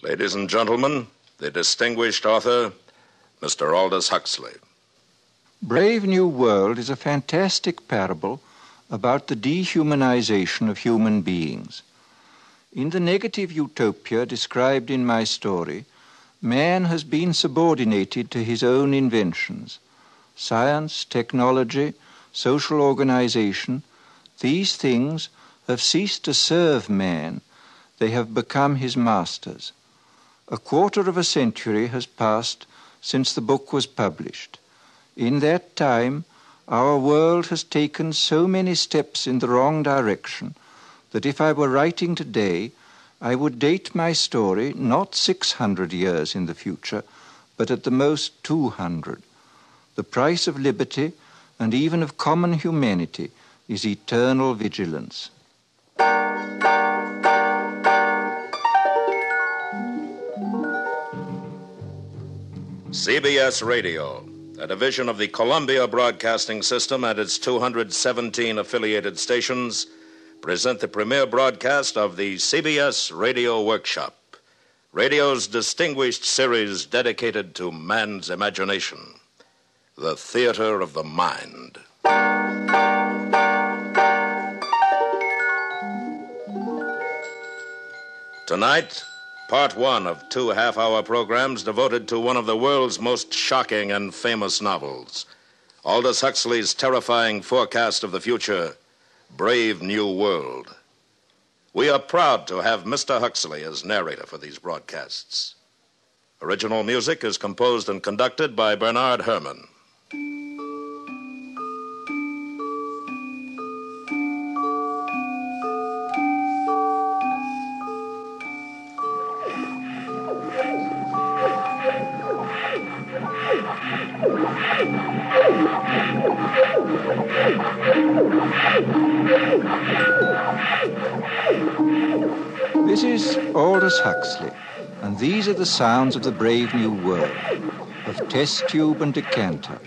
Ladies and gentlemen, the distinguished author, Mr. Aldous Huxley. Brave New World is a fantastic parable about the dehumanization of human beings. In the negative utopia described in my story, man has been subordinated to his own inventions. Science, technology, social organization, these things have ceased to serve man. They have become his masters. A quarter of a century has passed since the book was published. In that time, our world has taken so many steps in the wrong direction that if I were writing today, I would date my story not 600 years in the future, but at the most 200. The price of liberty and even of common humanity is eternal vigilance. CBS Radio, a division of the Columbia Broadcasting System and its 217 affiliated stations, present the premiere broadcast of the CBS Radio Workshop, radio's distinguished series dedicated to man's imagination, the theater of the mind. Tonight, part one of two half-hour programs devoted to one of the world's most shocking and famous novels, Aldous Huxley's terrifying forecast of the future, Brave New World. We are proud to have Mr. Huxley as narrator for these broadcasts. Original music is composed and conducted by Bernard Herrmann. This is Aldous Huxley, and these are the sounds of the brave new world, of test tube and decanter,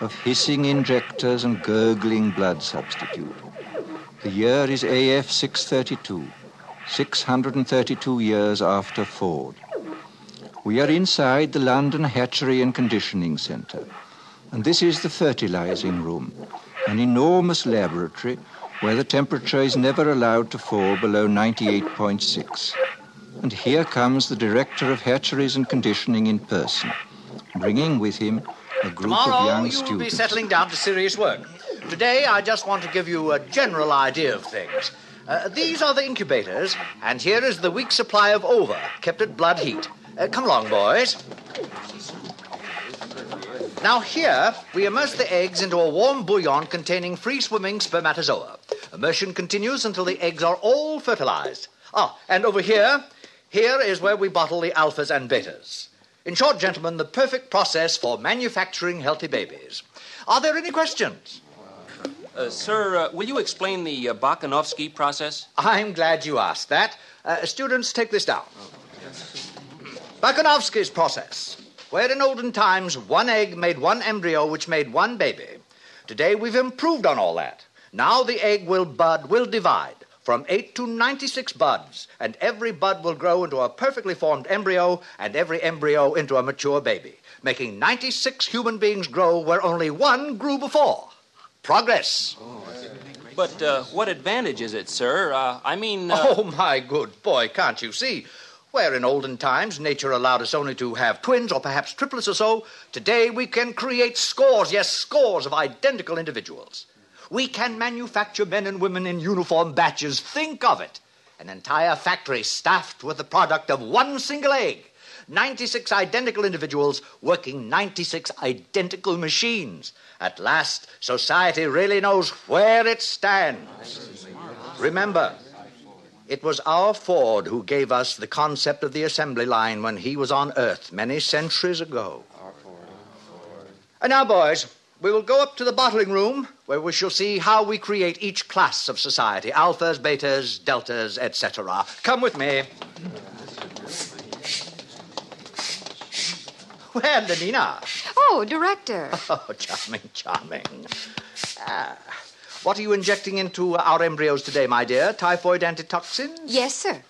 of hissing injectors and gurgling blood substitute. The year is AF 632, 632 years after Ford. We are inside the London Hatchery and Conditioning Centre, and this is the fertilizing room, an enormous laboratory where the temperature is never allowed to fall below 98.6. And here comes the director of hatcheries and conditioning in person, bringing with him a group of young students. Tomorrow you'll be settling down to serious work. Today I just want to give you a general idea of things. These are the incubators, and here is the week's supply of ova, kept at blood heat. Come along, boys. Now here, we immerse the eggs into a warm bouillon containing free-swimming spermatozoa. Immersion continues until the eggs are all fertilized. Ah, and over here, here is where we bottle the alphas and betas. In short, gentlemen, the perfect process for manufacturing healthy babies. Are there any questions? Sir, will you explain the Bokanovsky process? I'm glad you asked that. Students, take this down. Bokanovsky's process, where in olden times one egg made one embryo which made one baby. Today we've improved on all that. Now the egg will bud, will divide from 8 to 96 buds, and every bud will grow into a perfectly formed embryo and every embryo into a mature baby, making 96 human beings grow where only one grew before. Progress. Oh, but what advantage is it, sir? Oh, my good boy, can't you see? Where in olden times nature allowed us only to have twins or perhaps triplets or so, today we can create scores, yes, scores of identical individuals. We can manufacture men and women in uniform batches. Think of it. An entire factory staffed with the product of one single egg. 96 identical individuals working 96 identical machines. At last, society really knows where it stands. Remember, it was our Ford who gave us the concept of the assembly line when he was on Earth many centuries ago. And now, boys, we will go up to the bottling room where we shall see how we create each class of society. Alphas, betas, deltas, etc. Come with me. Well, Lenina. Oh, director. Oh, charming, charming. What are you injecting into our embryos today, my dear? Typhoid antitoxins? Yes, sir.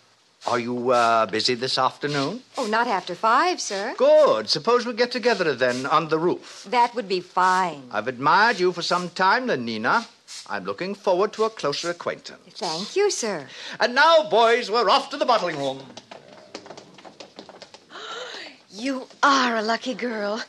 Are you busy this afternoon? Oh, not after 5, sir. Good. Suppose we get together then on the roof. That would be fine. I've admired you for some time, Lenina. I'm looking forward to a closer acquaintance. Thank you, sir. And now, boys, we're off to the bottling room. You are a lucky girl.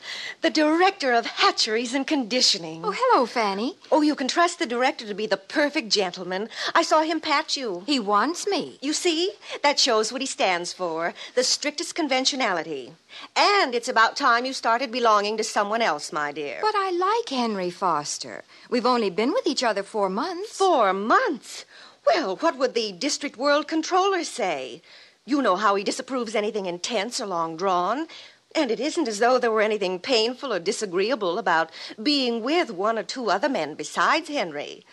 The director of hatcheries and conditioning. Oh, hello, Fanny. Oh, you can trust the director to be the perfect gentleman. I saw him pat you. He wants me. You see? That shows what he stands for. The strictest conventionality. And it's about time you started belonging to someone else, my dear. But I like Henry Foster. We've only been with each other 4 months. 4 months? Well, what would the district world controller say? You know how he disapproves anything intense or long-drawn. And it isn't as though there were anything painful or disagreeable about being with 1 or 2 other men besides Henry.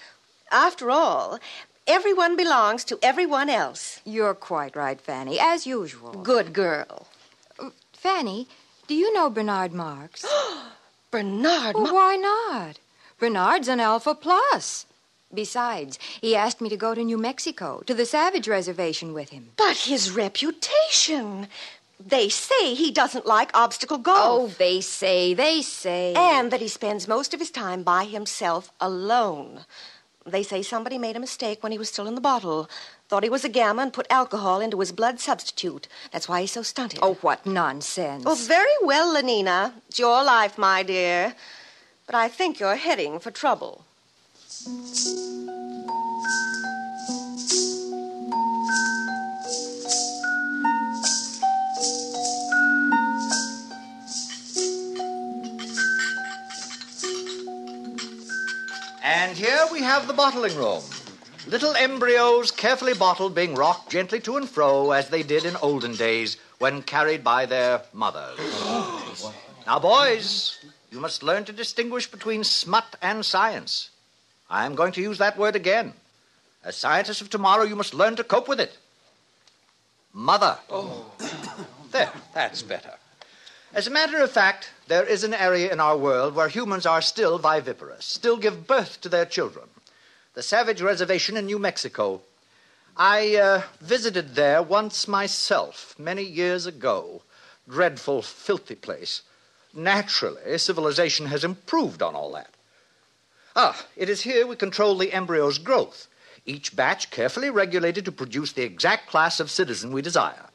After all, everyone belongs to everyone else. You're quite right, Fanny, as usual. Good girl. Fanny, do you know Bernard Marx? Bernard Marx? Well, why not? Bernard's an alpha plus. Besides, he asked me to go to New Mexico, to the Savage Reservation with him. But his reputation. They say he doesn't like obstacle golf. Oh, they say. And that he spends most of his time by himself alone. They say somebody made a mistake when he was still in the bottle. Thought he was a gamma and put alcohol into his blood substitute. That's why he's so stunted. Oh, what nonsense. Oh, very well, Lenina. It's your life, my dear. But I think you're heading for trouble. And here we have the bottling room. Little embryos carefully bottled being rocked gently to and fro as they did in olden days when carried by their mothers. Now, boys, you must learn to distinguish between smut and science. I'm going to use that word again. As scientists of tomorrow, you must learn to cope with it. Mother. Oh. There, that's better. As a matter of fact, there is an area in our world where humans are still viviparous, still give birth to their children. The Savage Reservation in New Mexico. I visited there once myself, many years ago. Dreadful, filthy place. Naturally, civilization has improved on all that. It is here we control the embryo's growth, each batch carefully regulated to produce the exact class of citizen we desire.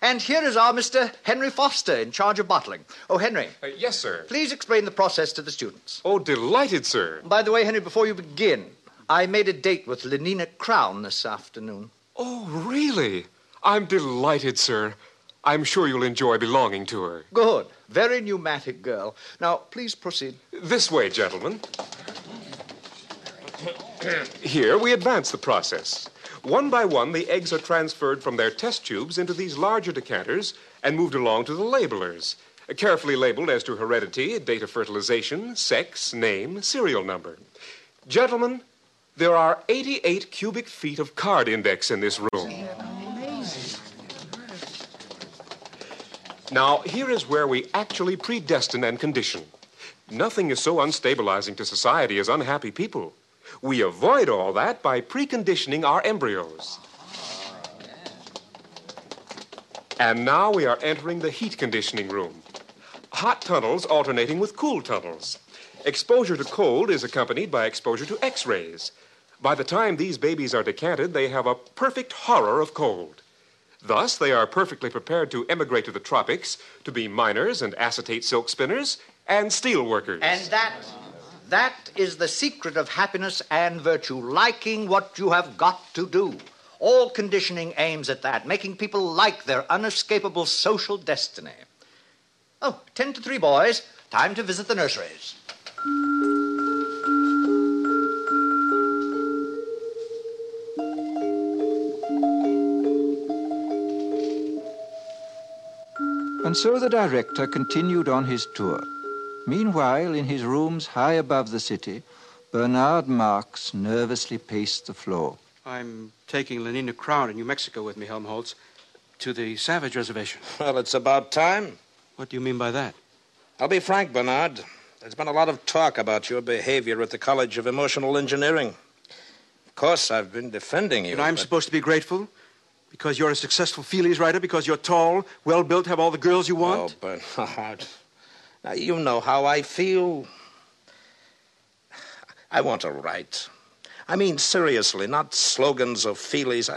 And here is our Mr. Henry Foster in charge of bottling. Oh, Henry. Yes, sir. Please explain the process to the students. Oh, delighted, sir. By the way, Henry, before you begin, I made a date with Lenina Crowne this afternoon. Oh, really? I'm delighted, sir. I'm sure you'll enjoy belonging to her. Good. Very pneumatic girl. Now, please proceed. This way, gentlemen. Here, we advance the process. One by one, the eggs are transferred from their test tubes into these larger decanters and moved along to the labelers, carefully labeled as to heredity, date of fertilization, sex, name, serial number. Gentlemen, there are 88 cubic feet of card index in this room. Now, here is where we actually predestine and condition. Nothing is so unstabilizing to society as unhappy people. We avoid all that by preconditioning our embryos. And now we are entering the heat conditioning room. Hot tunnels alternating with cool tunnels. Exposure to cold is accompanied by exposure to X-rays. By the time these babies are decanted, they have a perfect horror of cold. Thus, they are perfectly prepared to emigrate to the tropics, to be miners and acetate silk spinners and steel workers. And that is the secret of happiness and virtue, liking what you have got to do. All conditioning aims at that, making people like their unescapable social destiny. Oh, 10 to 3, boys. Time to visit the nurseries. And so the director continued on his tour. Meanwhile, in his rooms high above the city, Bernard Marx nervously paced the floor. I'm taking Lenina Crowne in New Mexico with me, Helmholtz, to the Savage Reservation. Well, it's about time. What do you mean by that? I'll be frank, Bernard. There's been a lot of talk about your behavior at the College of Emotional Engineering. Of course, I've been defending you. And I'm supposed to be grateful? Because you're a successful feelies writer? Because you're tall, well-built, have all the girls you want? Oh, Bernard, now you know how I feel. I want to write. I mean, seriously, not slogans or feelies.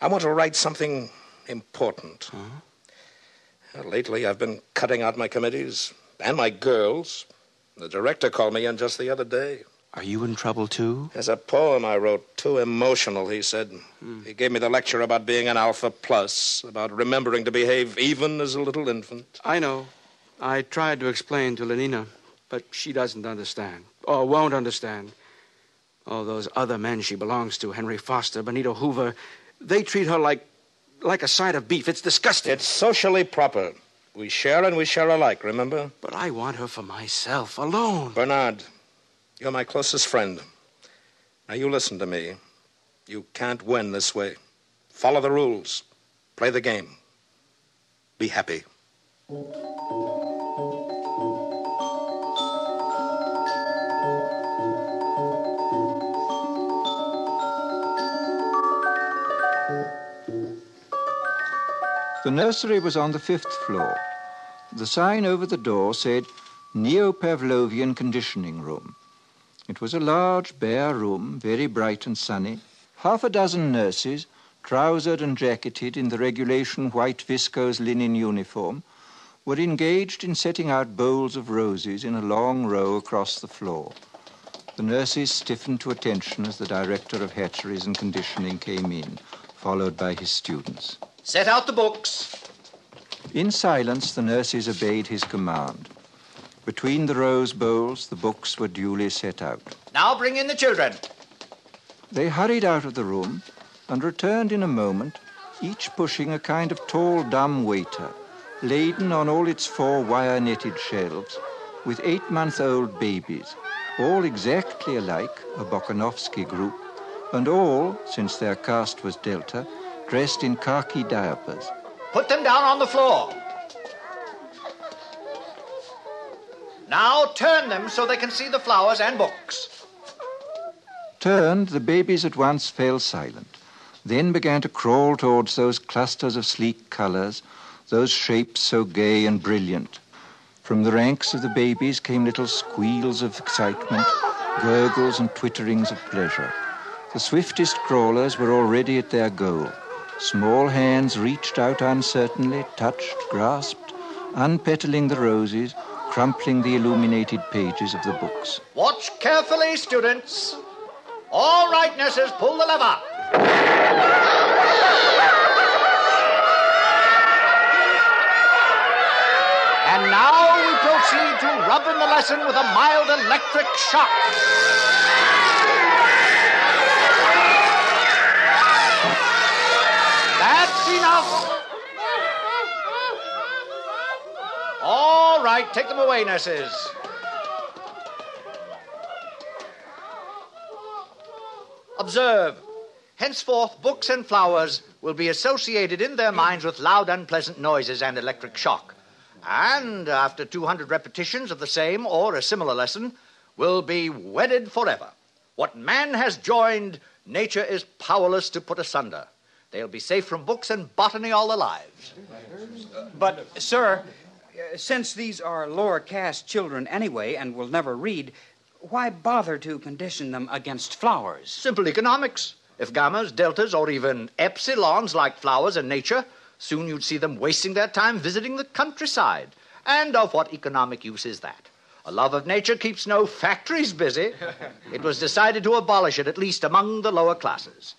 I want to write something important. Mm-hmm. Lately, I've been cutting out my committees and my girls. The director called me in just the other day. Are you in trouble, too? There's a poem I wrote, too emotional, he said. Mm. He gave me the lecture about being an alpha plus, about remembering to behave even as a little infant. I know. I tried to explain to Lenina, but she doesn't understand, or won't understand. All those other men she belongs to, Henry Foster, Benito Hoover, they treat her like a side of beef. It's disgusting. It's socially proper. We share and we share alike, remember? But I want her for myself, alone. Bernard... you're my closest friend. Now, you listen to me. You can't win this way. Follow the rules. Play the game. Be happy. The nursery was on the 5th floor. The sign over the door said, Neo Pavlovian Conditioning Room. It was a large, bare room, very bright and sunny. Half a dozen nurses, trousered and jacketed in the regulation white viscose linen uniform, were engaged in setting out bowls of roses in a long row across the floor. The nurses stiffened to attention as the director of hatcheries and conditioning came in, followed by his students. Set out the books. In silence, the nurses obeyed his command. Between the rose bowls, the books were duly set out. Now bring in the children. They hurried out of the room and returned in a moment, each pushing a kind of tall, dumb waiter, laden on all its four wire-netted shelves with 8-month-old babies, all exactly alike, a Bokanovsky group, and all, since their caste was Delta, dressed in khaki diapers. Put them down on the floor. Now turn them so they can see the flowers and books. Turned, the babies at once fell silent, then began to crawl towards those clusters of sleek colours, those shapes so gay and brilliant. From the ranks of the babies came little squeals of excitement, gurgles and twitterings of pleasure. The swiftest crawlers were already at their goal. Small hands reached out uncertainly, touched, grasped, unpetaling the roses, crumpling the illuminated pages of the books. Watch carefully, students. All right, nurses, pull the lever. And now we proceed to rub in the lesson with a mild electric shock. That's enough. All right, take them away, nurses. Observe. Henceforth, books and flowers will be associated in their minds with loud, unpleasant noises and electric shock. And after 200 repetitions of the same or a similar lesson, will be wedded forever. What man has joined, nature is powerless to put asunder. They'll be safe from books and botany all their lives. But, sir... since these are lower caste children anyway and will never read, why bother to condition them against flowers? Simple economics. If gammas, deltas, or even epsilons like flowers and nature, soon you'd see them wasting their time visiting the countryside. And of what economic use is that? A love of nature keeps no factories busy. It was decided to abolish it, at least among the lower classes.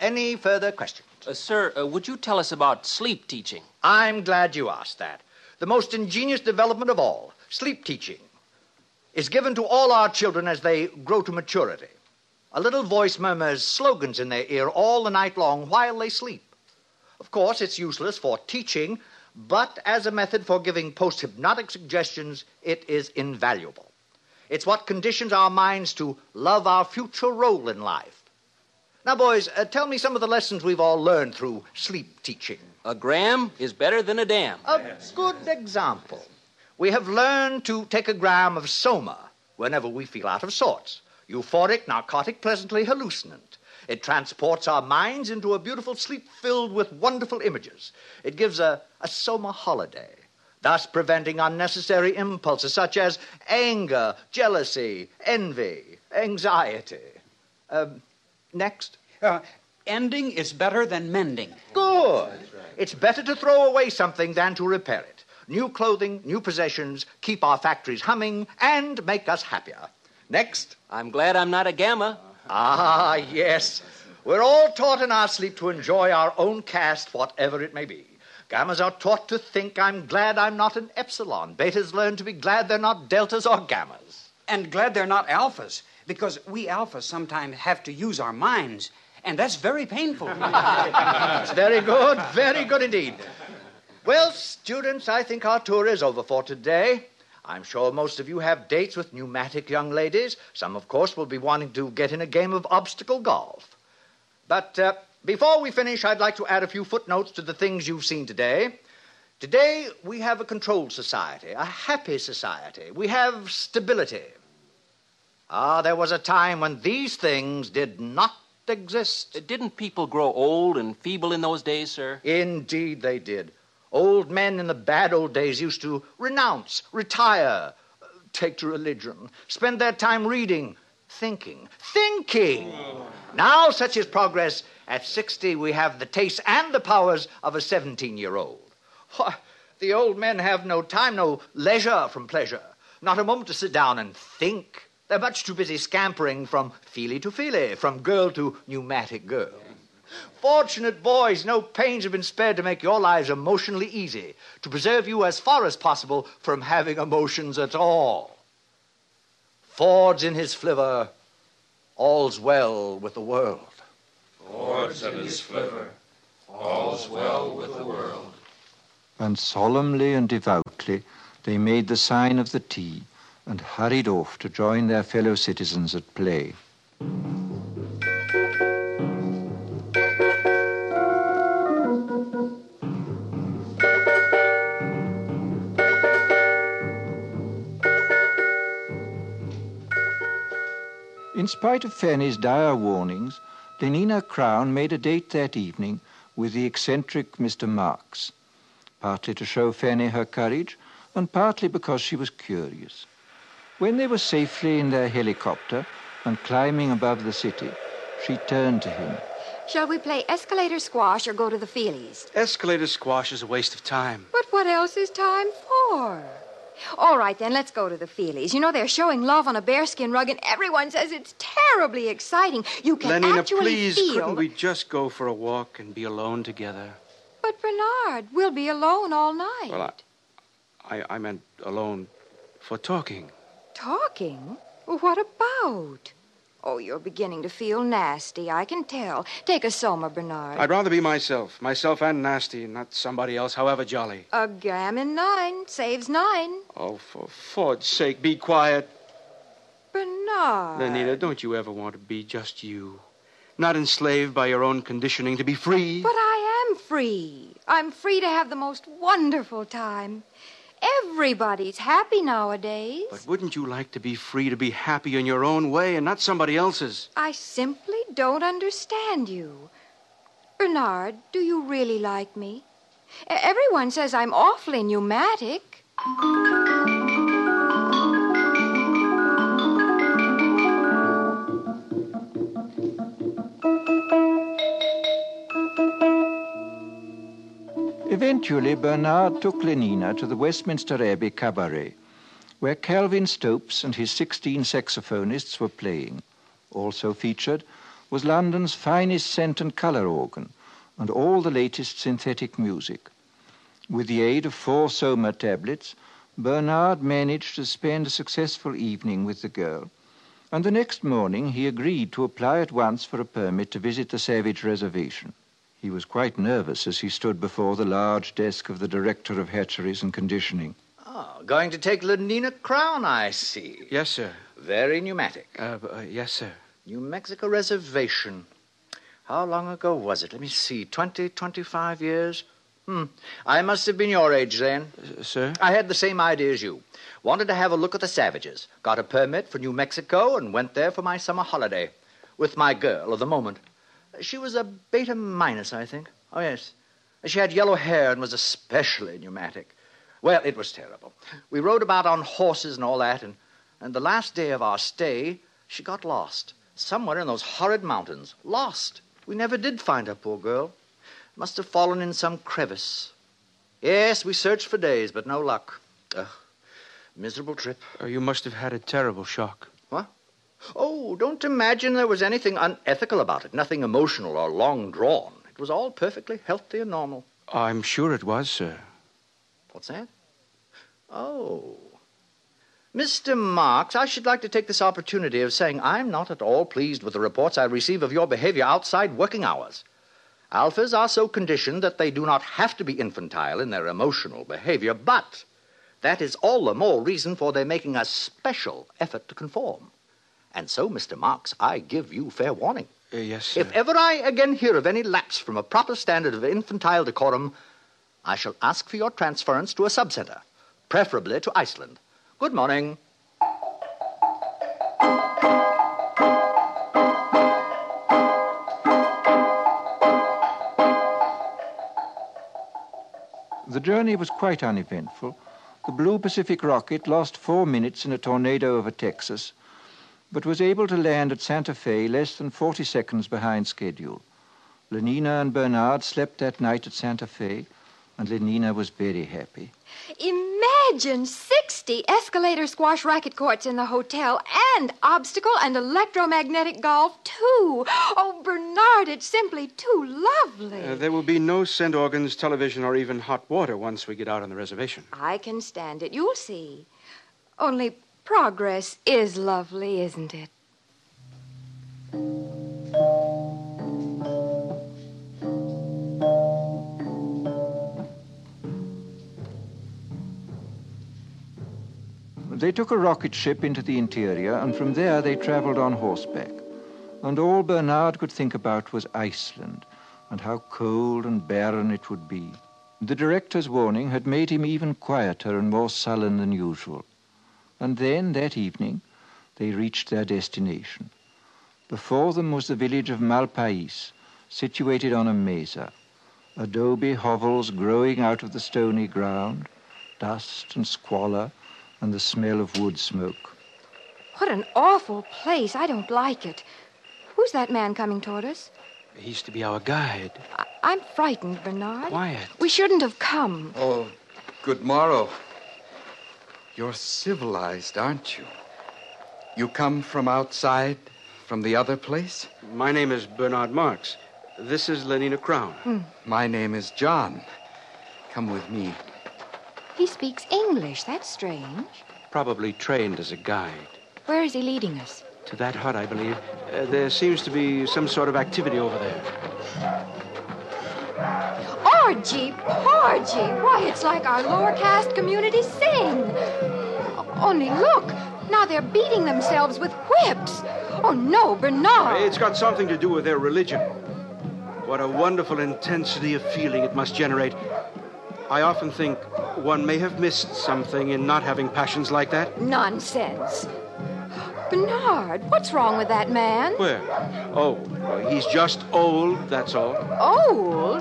Any further questions? Sir, would you tell us about sleep teaching? I'm glad you asked that. The most ingenious development of all, sleep teaching, is given to all our children as they grow to maturity. A little voice murmurs slogans in their ear all the night long while they sleep. Of course, it's useless for teaching, but as a method for giving post-hypnotic suggestions, it is invaluable. It's what conditions our minds to love our future role in life. Now, boys, tell me some of the lessons we've all learned through sleep teaching. A gram is better than a dam. A good example. We have learned to take a gram of Soma whenever we feel out of sorts. Euphoric, narcotic, pleasantly hallucinant. It transports our minds into a beautiful sleep filled with wonderful images. It gives a Soma holiday, thus preventing unnecessary impulses such as anger, jealousy, envy, anxiety. Next. Ending is better than mending. Good. That's right. It's better to throw away something than to repair it. New clothing, new possessions, keep our factories humming, and make us happier. Next. I'm glad I'm not a gamma. Ah, yes. We're all taught in our sleep to enjoy our own caste, whatever it may be. Gammas are taught to think, I'm glad I'm not an epsilon. Betas learn to be glad they're not deltas or gammas. And glad they're not alphas, because we alphas sometimes have to use our minds, and that's very painful. It's very good indeed. Well, students, I think our tour is over for today. I'm sure most of you have dates with pneumatic young ladies. Some, of course, will be wanting to get in a game of obstacle golf. But before we finish, I'd like to add a few footnotes to the things you've seen today. Today, we have a controlled society, a happy society. We have stability. Ah, there was a time when these things did not exist. Didn't people grow old and feeble in those days, sir? Indeed they did. Old men in the bad old days used to renounce, retire, take to religion, spend their time reading, thinking. Oh. Now, such is progress. At 60, we have the tastes and the powers of a 17-year-old. Why, the old men have no time, no leisure from pleasure, not a moment to sit down and think. They're much too busy scampering from feely to feely, from girl to pneumatic girl. Fortunate boys, no pains have been spared to make your lives emotionally easy, to preserve you as far as possible from having emotions at all. Ford's in his flivver, all's well with the world. Ford's in his flivver, all's well with the world. And solemnly and devoutly they made the sign of the T and hurried off to join their fellow citizens at play. In spite of Fanny's dire warnings, Lenina Crowne made a date that evening with the eccentric Mr. Marx, partly to show Fanny her courage and partly because she was curious. When they were safely in their helicopter and climbing above the city, she turned to him. Shall we play escalator squash or go to the feelies? Escalator squash is a waste of time. But what else is time for? All right, then, let's go to the feelies. You know, they're showing Love on a Bearskin Rug, and everyone says it's terribly exciting. You can Lenina, actually please, feel... Couldn't we just go for a walk and be alone together? But, Bernard, we'll be alone all night. Well, I meant alone for talking. Talking? Well, what about? Oh, you're beginning to feel nasty, I can tell. Take a Soma, Bernard. I'd rather be myself and nasty, not somebody else, however jolly. A gammon 9 saves 9. Oh, for Ford's sake, be quiet. Bernard. Lenina, don't you ever want to be just you? Not enslaved by your own conditioning, to be free? But I am free. I'm free to have the most wonderful time. Everybody's happy nowadays. But wouldn't you like to be free to be happy in your own way and not somebody else's? I simply don't understand you. Bernard, do you really like me? Everyone says I'm awfully pneumatic. Eventually, Bernard took Lenina to the Westminster Abbey Cabaret, where Calvin Stopes and his 16 saxophonists were playing. Also featured was London's finest scent and colour organ and all the latest synthetic music. With the aid of 4 Soma tablets, Bernard managed to spend a successful evening with the girl, and the next morning he agreed to apply at once for a permit to visit the Savage Reservation. He was quite nervous as he stood before the large desk of the Director of Hatcheries and Conditioning. Oh, going to take Lenina Crowne, I see. Yes, sir. Very pneumatic. Yes, sir. New Mexico Reservation. How long ago was it? Let me see. 20, 25 years? I must have been your age then. Sir? I had the same idea as you. Wanted to have a look at the savages. Got a permit for New Mexico and went there for my summer holiday. With my girl of the moment. She was a beta minus, I think. Oh, yes. She had yellow hair and was especially pneumatic. Well, it was terrible. We rode about on horses and all that, and the last day of our stay, she got lost. Somewhere in those horrid mountains. Lost. We never did find her, poor girl. Must have fallen in some crevice. Yes, we searched for days, but no luck. Ugh. Miserable trip. Oh, you must have had a terrible shock. What? Oh, don't imagine there was anything unethical about it. Nothing emotional or long-drawn. It was all perfectly healthy and normal. I'm sure it was, sir. What's that? Oh. Mr. Marx, I should like to take this opportunity of saying I'm not at all pleased with the reports I receive of your behavior outside working hours. Alphas are so conditioned that they do not have to be infantile in their emotional behavior, but that is all the more reason for their making a special effort to conform. And so, Mr. Marx, I give you fair warning. Yes, sir. If ever I again hear of any lapse from a proper standard of infantile decorum, I shall ask for your transference to a subcenter, preferably to Iceland. Good morning. The journey was quite uneventful. The Blue Pacific rocket lost 4 minutes in a tornado over Texas, but was able to land at Santa Fe less than 40 seconds behind schedule. Lenina and Bernard slept that night at Santa Fe, and Lenina was very happy. Imagine 60 escalator squash racket courts in the hotel, and obstacle and electromagnetic golf, too. Oh, Bernard, it's simply too lovely. There will be no scent organs, television, or even hot water once we get out on the reservation. I can stand it. You'll see. Only progress is lovely, isn't it? They took a rocket ship into the interior, and from there they traveled on horseback. And all Bernard could think about was Iceland, and how cold and barren it would be. The director's warning had made him even quieter and more sullen than usual. And then, that evening, they reached their destination. Before them was the village of Malpais, situated on a mesa. Adobe hovels growing out of the stony ground, dust and squalor, and the smell of wood smoke. What an awful place. I don't like it. Who's that man coming toward us? He's to be our guide. I'm frightened, Bernard. Quiet. We shouldn't have come. Oh, good morrow. You're civilized, aren't you? You come from outside, from the other place? My name is Bernard Marx. This is Lenina Crowne. My name is John. Come with me. He speaks English. That's strange. Probably trained as a guide. Where is he leading us? To that hut, I believe. There seems to be some sort of activity over there. Orgy! Orgy! Why, it's like our lower caste community sing. Only look. Now they're beating themselves with whips. Oh, no, Bernard. It's got something to do with their religion. What a wonderful intensity of feeling it must generate. I often think one may have missed something in not having passions like that. Nonsense. Bernard, what's wrong with that man? Where? Oh, he's just old, that's all. Old?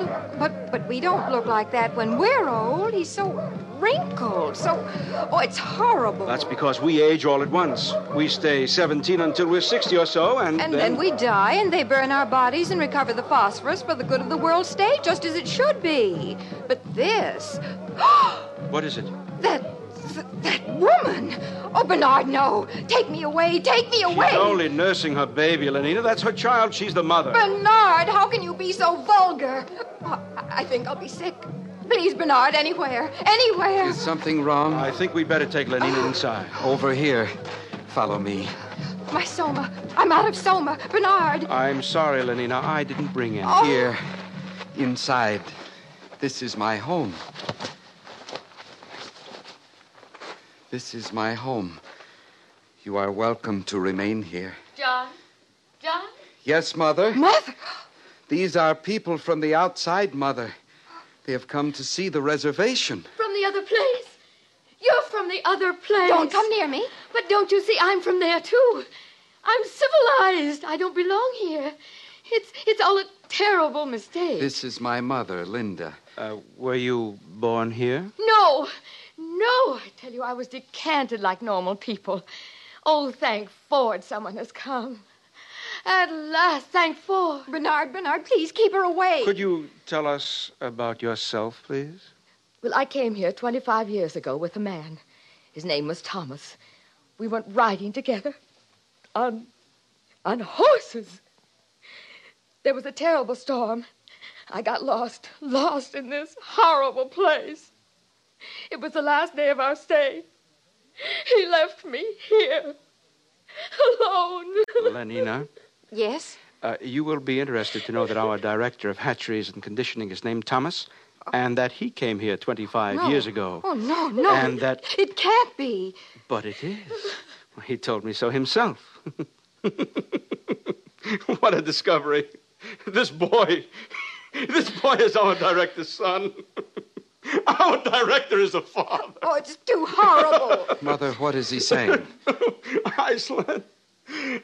But we don't look like that when we're old. He's so wrinkled, so... Oh, it's horrible. That's because we age all at once. We stay 17 until we're 60 or so, And then we die, and they burn our bodies and recover the phosphorus for the good of the world state, just as it should be. But this... What is it? That woman! Oh, Bernard, no. Take me away. Take me away. She's only nursing her baby, Lenina. That's her child. She's the mother. Bernard, how can you be so vulgar? Oh, I think I'll be sick. Please, Bernard, anywhere. Anywhere. Is something wrong? I think we better take Lenina inside. Over here. Follow me. My Soma. I'm out of Soma. Bernard. I'm sorry, Lenina. I didn't bring him. Oh. Here. Inside. This is my home. This is my home. You are welcome to remain here. John? John? Yes, Mother? Mother? These are people from the outside, Mother. They have come to see the reservation. From the other place? You're from the other place. Don't come near me. But don't you see I'm from there, too? I'm civilized. I don't belong here. It's all a terrible mistake. This is my mother, Linda. Were you born here? No. No, I tell you, I was decanted like normal people. Oh, thank Ford someone has come. At last, thank Ford. Bernard, please keep her away. Could you tell us about yourself, please? Well, I came here 25 years ago with a man. His name was Thomas. We went riding together on horses. There was a terrible storm. I got lost in this horrible place. It was the last day of our stay. He left me here, alone. Lenina? Yes? You will be interested to know that our director of hatcheries and conditioning is named Thomas, and that he came here 25 years ago. Oh, no. And that... It can't be. But it is. Well, he told me so himself. What a discovery. This boy is our director's son. Our director is a father. Oh, it's too horrible. Mother, what is he saying? Iceland.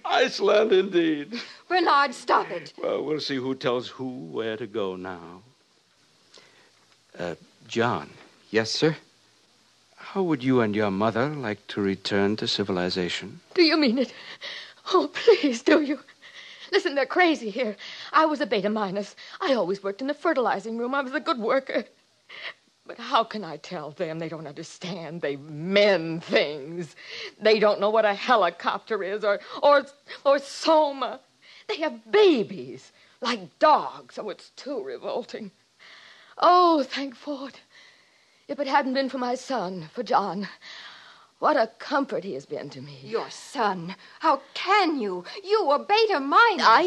Iceland, indeed. Bernard, stop it. Well, we'll see who tells who where to go now. John. Yes, sir? How would you and your mother like to return to civilization? Do you mean it? Oh, please, do you? Listen, they're crazy here. I was a beta minus. I always worked in the fertilizing room. I was a good worker. But how can I tell them? They don't understand. They mend things. They don't know what a helicopter is or Soma. They have babies like dogs, so it's too revolting. Oh, thank Ford. If it hadn't been for my son, for John, what a comfort he has been to me. Your son? How can you? You were beta minus. I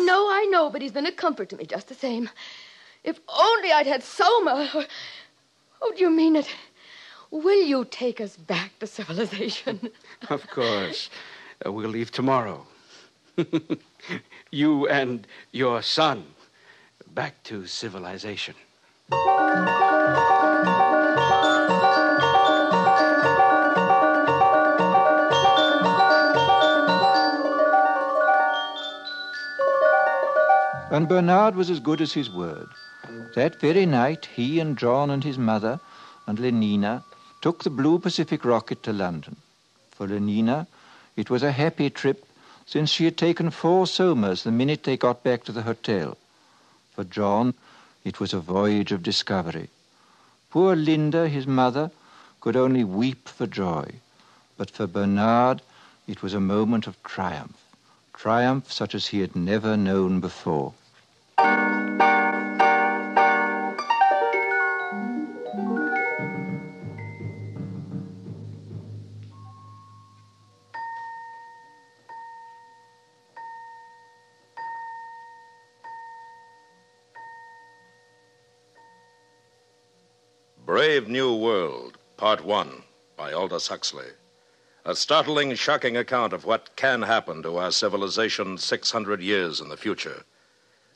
know, but he's been a comfort to me just the same. If only I'd had Soma. Oh, do you mean it? Will you take us back to civilization? Of course. We'll leave tomorrow. You and your son back to civilization. And Bernard was as good as his word. That very night, he and John and his mother and Lenina took the Blue Pacific rocket to London. For Lenina, it was a happy trip, since she had taken 4 Somas the minute they got back to the hotel. For John, it was a voyage of discovery. Poor Linda, his mother, could only weep for joy. But for Bernard, it was a moment of triumph, triumph such as he had never known before. Brave New World, Part 1, by Aldous Huxley. A startling, shocking account of what can happen to our civilization 600 years in the future.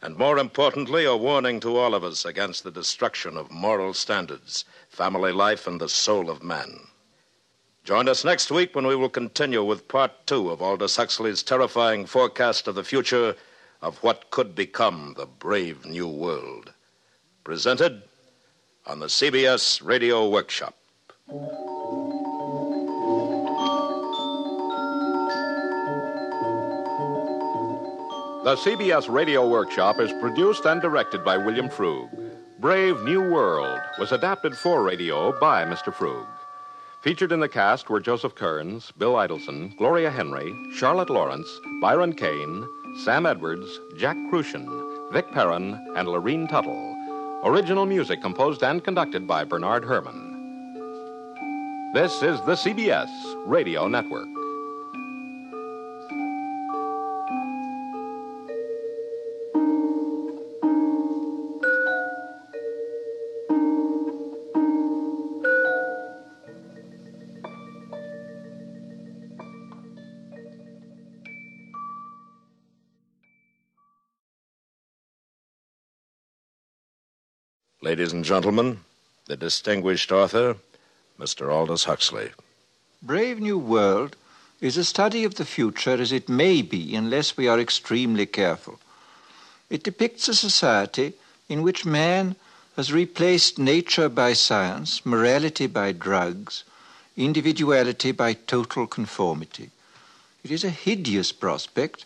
And more importantly, a warning to all of us against the destruction of moral standards, family life, and the soul of man. Join us next week when we will continue with Part 2 of Aldous Huxley's terrifying forecast of the future of what could become the Brave New World. Presented on the CBS Radio Workshop. The CBS Radio Workshop is produced and directed by William Froug. Brave New World was adapted for radio by Mr. Froug. Featured in the cast were Joseph Kearns, Bill Idelson, Gloria Henry, Charlotte Lawrence, Byron Kane, Sam Edwards, Jack Kruschen, Vic Perrin, and Lorene Tuttle. Original music composed and conducted by Bernard Herrmann. This is the CBS Radio Network. Ladies and gentlemen, the distinguished author, Mr. Aldous Huxley. Brave New World is a study of the future as it may be unless we are extremely careful. It depicts a society in which man has replaced nature by science, morality by drugs, individuality by total conformity. It is a hideous prospect,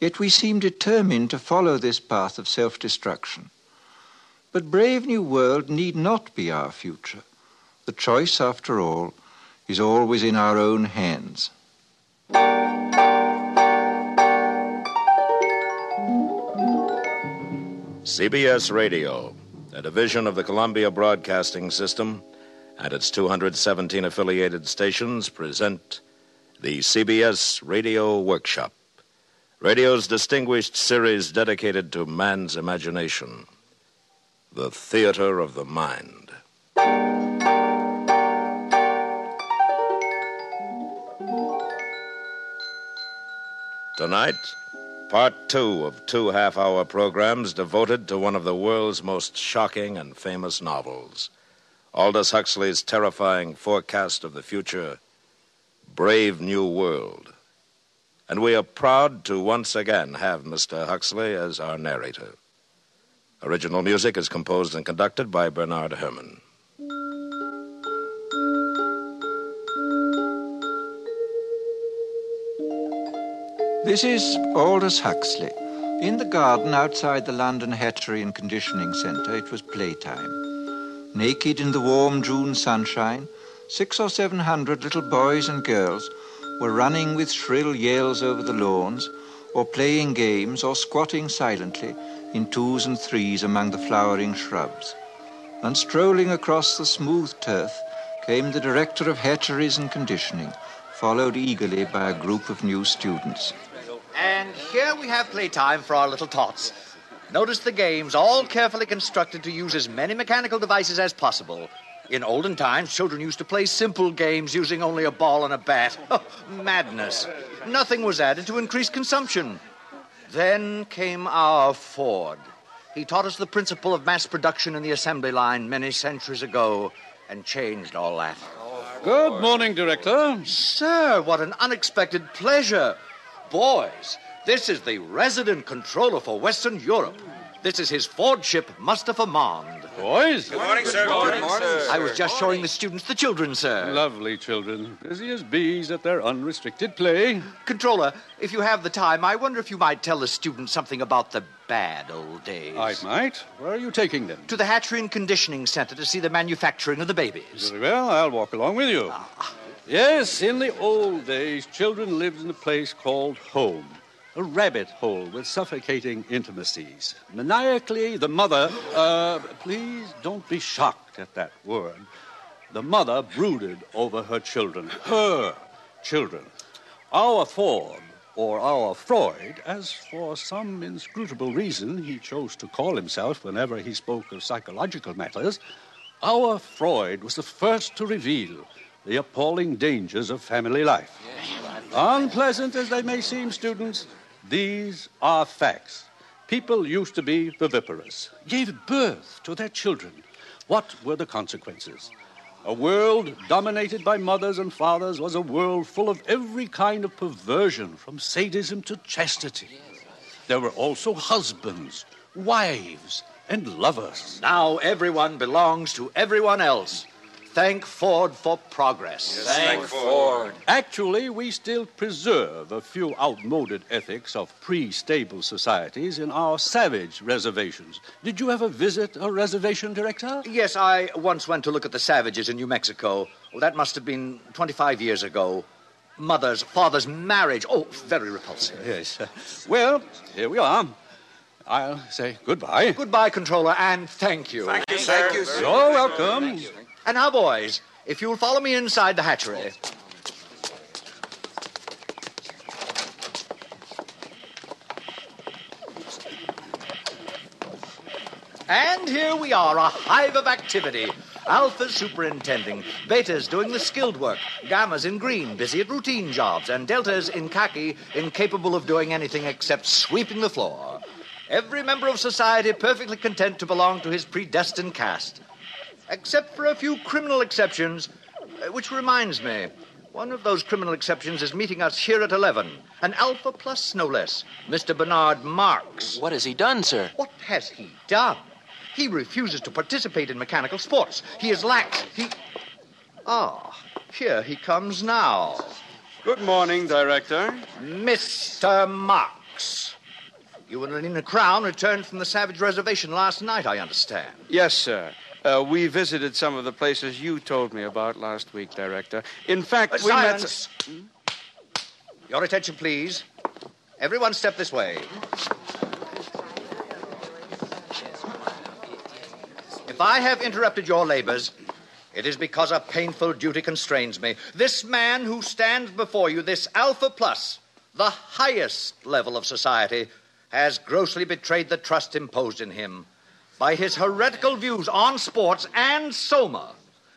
yet we seem determined to follow this path of self-destruction. But Brave New World need not be our future. The choice, after all, is always in our own hands. CBS Radio, a division of the Columbia Broadcasting System, and its 217 affiliated stations present the CBS Radio Workshop, radio's distinguished series dedicated to man's imagination, the theater of the mind. Tonight, part two of 2 half-hour programs devoted to one of the world's most shocking and famous novels, Aldous Huxley's terrifying forecast of the future, Brave New World. And we are proud to once again have Mr. Huxley as our narrator. Original music is composed and conducted by Bernard Herrmann. This is Aldous Huxley. In the garden outside the London Hatchery and Conditioning Centre, it was playtime. Naked in the warm June sunshine, 600 or 700 little boys and girls were running with shrill yells over the lawns, or playing games, or squatting silently in 2s and 3s among the flowering shrubs. And strolling across the smooth turf came the director of hatcheries and conditioning, followed eagerly by a group of new students. And here we have playtime for our little tots. Notice the games, all carefully constructed to use as many mechanical devices as possible. In olden times, children used to play simple games using only a ball and a bat. Oh, madness. Nothing was added to increase consumption. Then came our Ford. He taught us the principle of mass production in the assembly line many centuries ago and changed all that. Good morning, Director. Sir, what an unexpected pleasure. Boys, this is the resident controller for Western Europe. This is his Ford ship, Mustapha Mond. Boys. Good morning, sir. Good morning, sir. I was just showing the students the children, sir. Lovely children. Busy as bees at their unrestricted play. Controller, if you have the time, I wonder if you might tell the students something about the bad old days. I might. Where are you taking them? To the Hatchery and Conditioning Center to see the manufacturing of the babies. Very well. I'll walk along with you. Yes, in the old days, children lived in a place called home. A rabbit hole with suffocating intimacies. Maniacally, the mother... please don't be shocked at that word. The mother brooded over her children. Her children. Our Ford, or our Freud, as for some inscrutable reason he chose to call himself whenever he spoke of psychological matters, our Freud was the first to reveal the appalling dangers of family life. Unpleasant as they may seem, students, these are facts. People used to be viviparous, gave birth to their children. What were the consequences? A world dominated by mothers and fathers was a world full of every kind of perversion, from sadism to chastity. There were also husbands, wives, and lovers. Now everyone belongs to everyone else. Thank Ford for progress. Yes, thank Ford. Actually, we still preserve a few outmoded ethics of pre-stable societies in our savage reservations. Did you ever visit a reservation, Director? Yes, I once went to look at the savages in New Mexico. Oh, that must have been 25 years ago. Mother's, father's marriage. Oh, very repulsive. Yes. Well, here we are. I'll say goodbye. Goodbye, Controller, and thank you. Thank you, sir. Thank you, sir. You're welcome. Thank you. And now, boys, if you'll follow me inside the hatchery. And here we are, a hive of activity. Alphas superintending, betas doing the skilled work, gammas in green, busy at routine jobs, and deltas in khaki, incapable of doing anything except sweeping the floor. Every member of society perfectly content to belong to his predestined caste. Except for a few criminal exceptions, which reminds me, One of those criminal exceptions is meeting us here at 11. An alpha plus, no less. Mr. Bernard Marx. What has he done, sir? What has he done? He refuses to participate in mechanical sports. He is lax. Ah, here he comes now. Good morning, Director. Mr. Marx. You and Lenina Crowne returned from the Savage Reservation last night, I understand. Yes, sir. We visited some of the places you told me about last week, Director. In fact, Silence! Your attention, please. Everyone step this way. If I have interrupted your labors, it is because a painful duty constrains me. This man who stands before you, this Alpha Plus, the highest level of society, has grossly betrayed the trust imposed in him. By his heretical views on sports and Soma,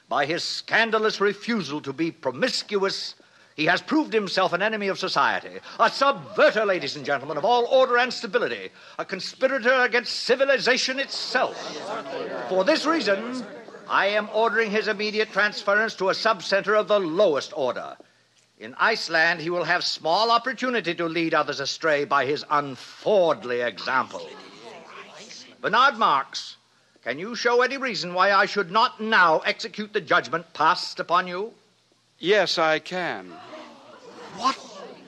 by his scandalous refusal to be promiscuous, he has proved himself an enemy of society, a subverter, ladies and gentlemen, of all order and stability, a conspirator against civilization itself. For this reason, I am ordering his immediate transference to a subcenter of the lowest order. In Iceland, he will have small opportunity to lead others astray by his unfordly example. Bernard Marx, can you show any reason why I should not now execute the judgment passed upon you? Yes, I can. What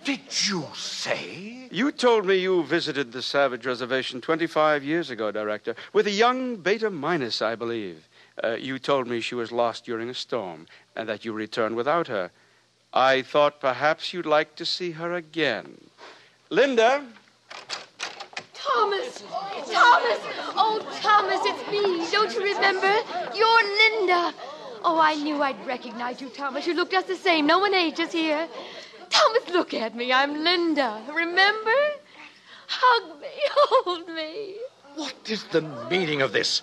did you say? You told me you visited the Savage Reservation 25 years ago, Director, with a young Beta Minus, I believe. You told me she was lost during a storm and that you returned without her. I thought perhaps you'd like to see her again. Linda... Thomas! Thomas! Oh, Thomas, it's me. Don't you remember? You're Linda. Oh, I knew I'd recognize you, Thomas. You look just the same. No one ages here. Thomas, look at me. I'm Linda. Remember? Hug me. Hold me. What is the meaning of this?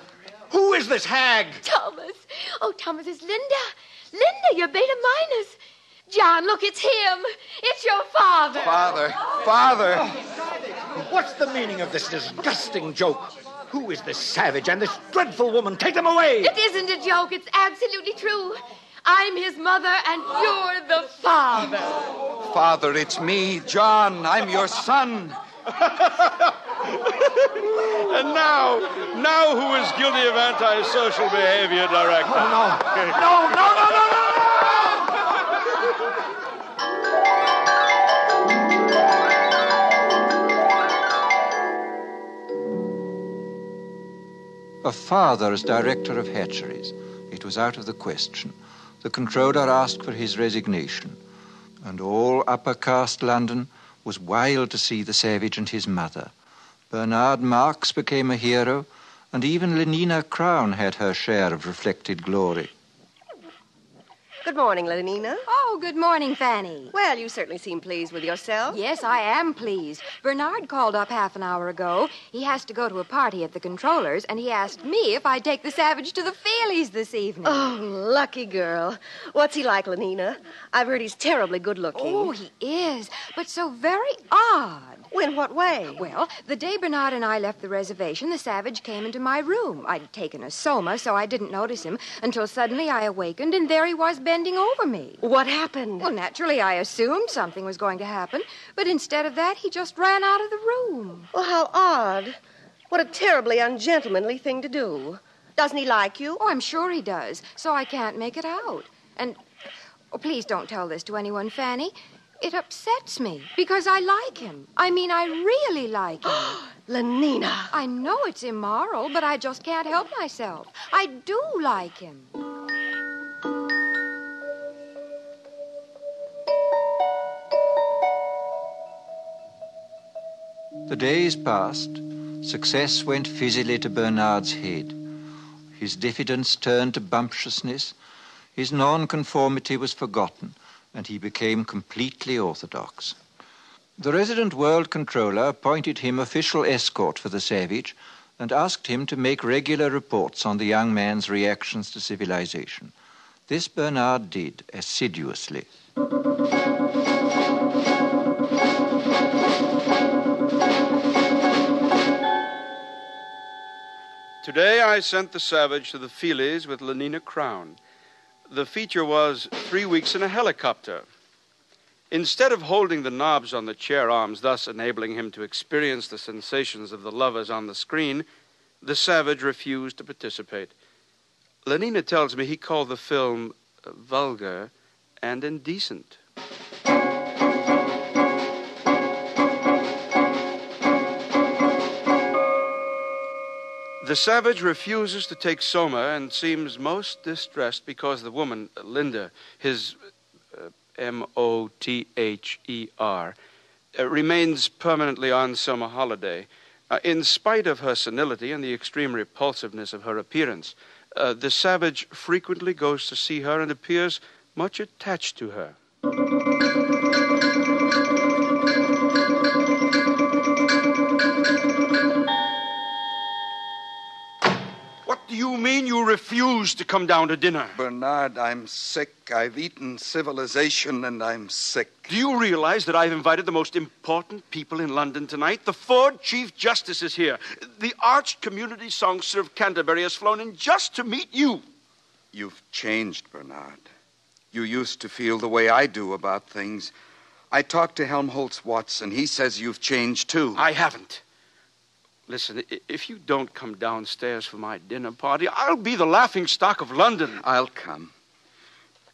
Who is this hag? Thomas. Oh, Thomas, it's Linda. Linda, your Beta Minus. John, look, it's him. It's your father. Father. Father. What's the meaning of this disgusting joke? Who is this savage and this dreadful woman? Take them away! It isn't a joke. It's absolutely true. I'm his mother, and you're the father. Father, it's me, John. I'm your son. And now who is guilty of antisocial behavior, Director? Oh, no. No. A father as director of hatcheries. It was out of the question. The comptroller asked for his resignation. And all upper caste London was wild to see the savage and his mother. Bernard Marx became a hero, and even Lenina Crowne had her share of reflected glory. Good morning, Lenina. Oh, good morning, Fanny. Well, you certainly seem pleased with yourself. Yes, I am pleased. Bernard called up half an hour ago. He has to go to a party at the Comptroller's, and he asked me if I'd take the savage to the Feelies this evening. Oh, lucky girl. What's he like, Lenina? I've heard he's terribly good-looking. Oh, he is, but so very odd. In what way? Well, the day Bernard and I left the reservation, the savage came into my room. I'd taken a Soma, so I didn't notice him until suddenly I awakened, and there he was, bending over me. What happened? Well, naturally, I assumed something was going to happen, but instead of that, he just ran out of the room. Well, how odd. What a terribly ungentlemanly thing to do. Doesn't he like you? Oh, I'm sure he does, so I can't make it out. And, oh, please don't tell this to anyone, Fanny. It upsets me, because I like him. I mean, I really like him. Lenina! I know it's immoral, but I just can't help myself. I do like him. The days passed. Success went fizzily to Bernard's head. His diffidence turned to bumptiousness. His nonconformity was forgotten, and he became completely orthodox. The resident world controller appointed him official escort for the savage and asked him to make regular reports on the young man's reactions to civilization. This Bernard did assiduously. Today I sent the savage to the Feelies with Lenina Crowne. The feature was 3 weeks in a helicopter. Instead of holding the knobs on the chair arms, thus enabling him to experience the sensations of the lovers on the screen, the savage refused to participate. Lenina tells me he called the film vulgar and indecent. The savage refuses to take Soma and seems most distressed because the woman, Linda, his M-O-T-H-E-R, remains permanently on Soma holiday. In spite of her senility and the extreme repulsiveness of her appearance, the savage frequently goes to see her and appears much attached to her. What do you mean you refuse to come down to dinner? Bernard, I'm sick. I've eaten civilization and I'm sick. Do you realize that I've invited the most important people in London tonight? The Ford Chief Justice is here. The arch community songster of Canterbury has flown in just to meet you. You've changed, Bernard. You used to feel the way I do about things. I talked to Helmholtz Watson. He says you've changed, too. I haven't. Listen, if you don't come downstairs for my dinner party, I'll be the laughingstock of London. I'll come.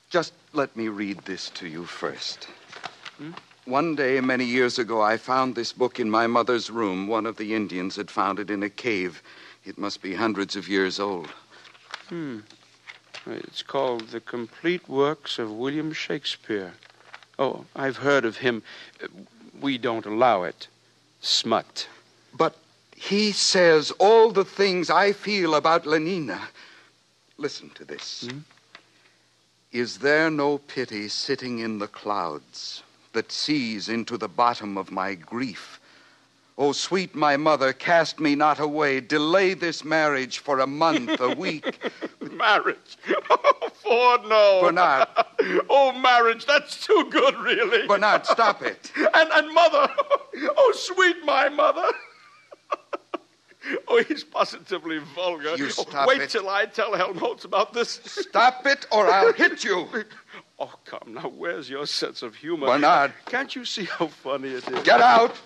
Just let me read this to you first. One day, many years ago, I found this book in my mother's room. One of the Indians had found it in a cave. It must be hundreds of years old. It's called The Complete Works of William Shakespeare. Oh, I've heard of him. We don't allow it. Smut. But he says all the things I feel about Lenina. Listen to this. Is there no pity sitting in the clouds that sees into the bottom of my grief? O sweet my mother, cast me not away. Delay this marriage for a month, a week. Marriage? Oh, Ford, no. Bernard. Oh, marriage, that's too good, really. Bernard, stop it. And mother. Oh, sweet my mother. Oh, he's positively vulgar. You stop it. Wait till I tell Helmholtz about this. Stop it or I'll hit you. Oh, come, now, where's your sense of humor? Bernard. Can't you see how funny it is? Get out.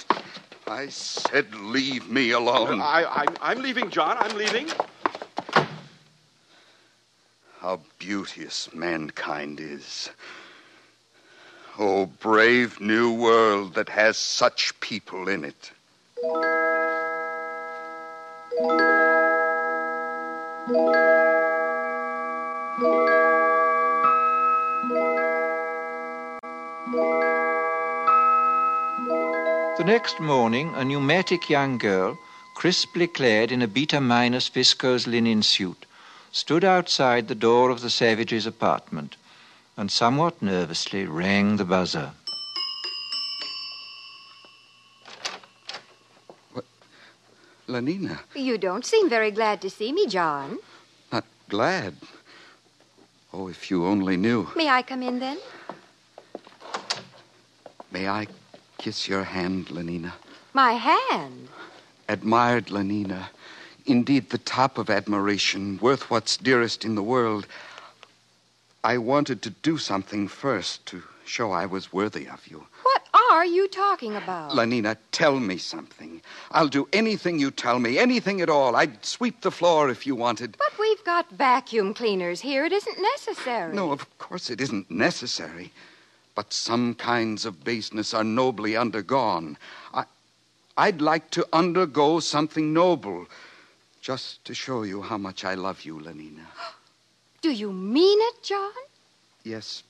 I said leave me alone. I'm leaving, John. I'm leaving. How beauteous mankind is. Oh, brave new world that has such people in it. The next morning, a pneumatic young girl, crisply clad in a beta minus viscose linen suit, stood outside the door of the savage's apartment and somewhat nervously rang the buzzer. Lenina. You don't seem very glad to see me, John. Not glad? Oh, if you only knew. May I come in, then? May I kiss your hand, Lenina? My hand? Admired, Lenina. Indeed, the top of admiration, worth what's dearest in the world. I wanted to do something first to show I was worthy of you. What are you talking about? Lenina, tell me something. I'll do anything you tell me, anything at all. I'd sweep the floor if you wanted. But we've got vacuum cleaners here. It isn't necessary. No, of course it isn't necessary. But some kinds of baseness are nobly undergone. I'd like to undergo something noble, just to show you how much I love you, Lenina. Do you mean it, John? Yes,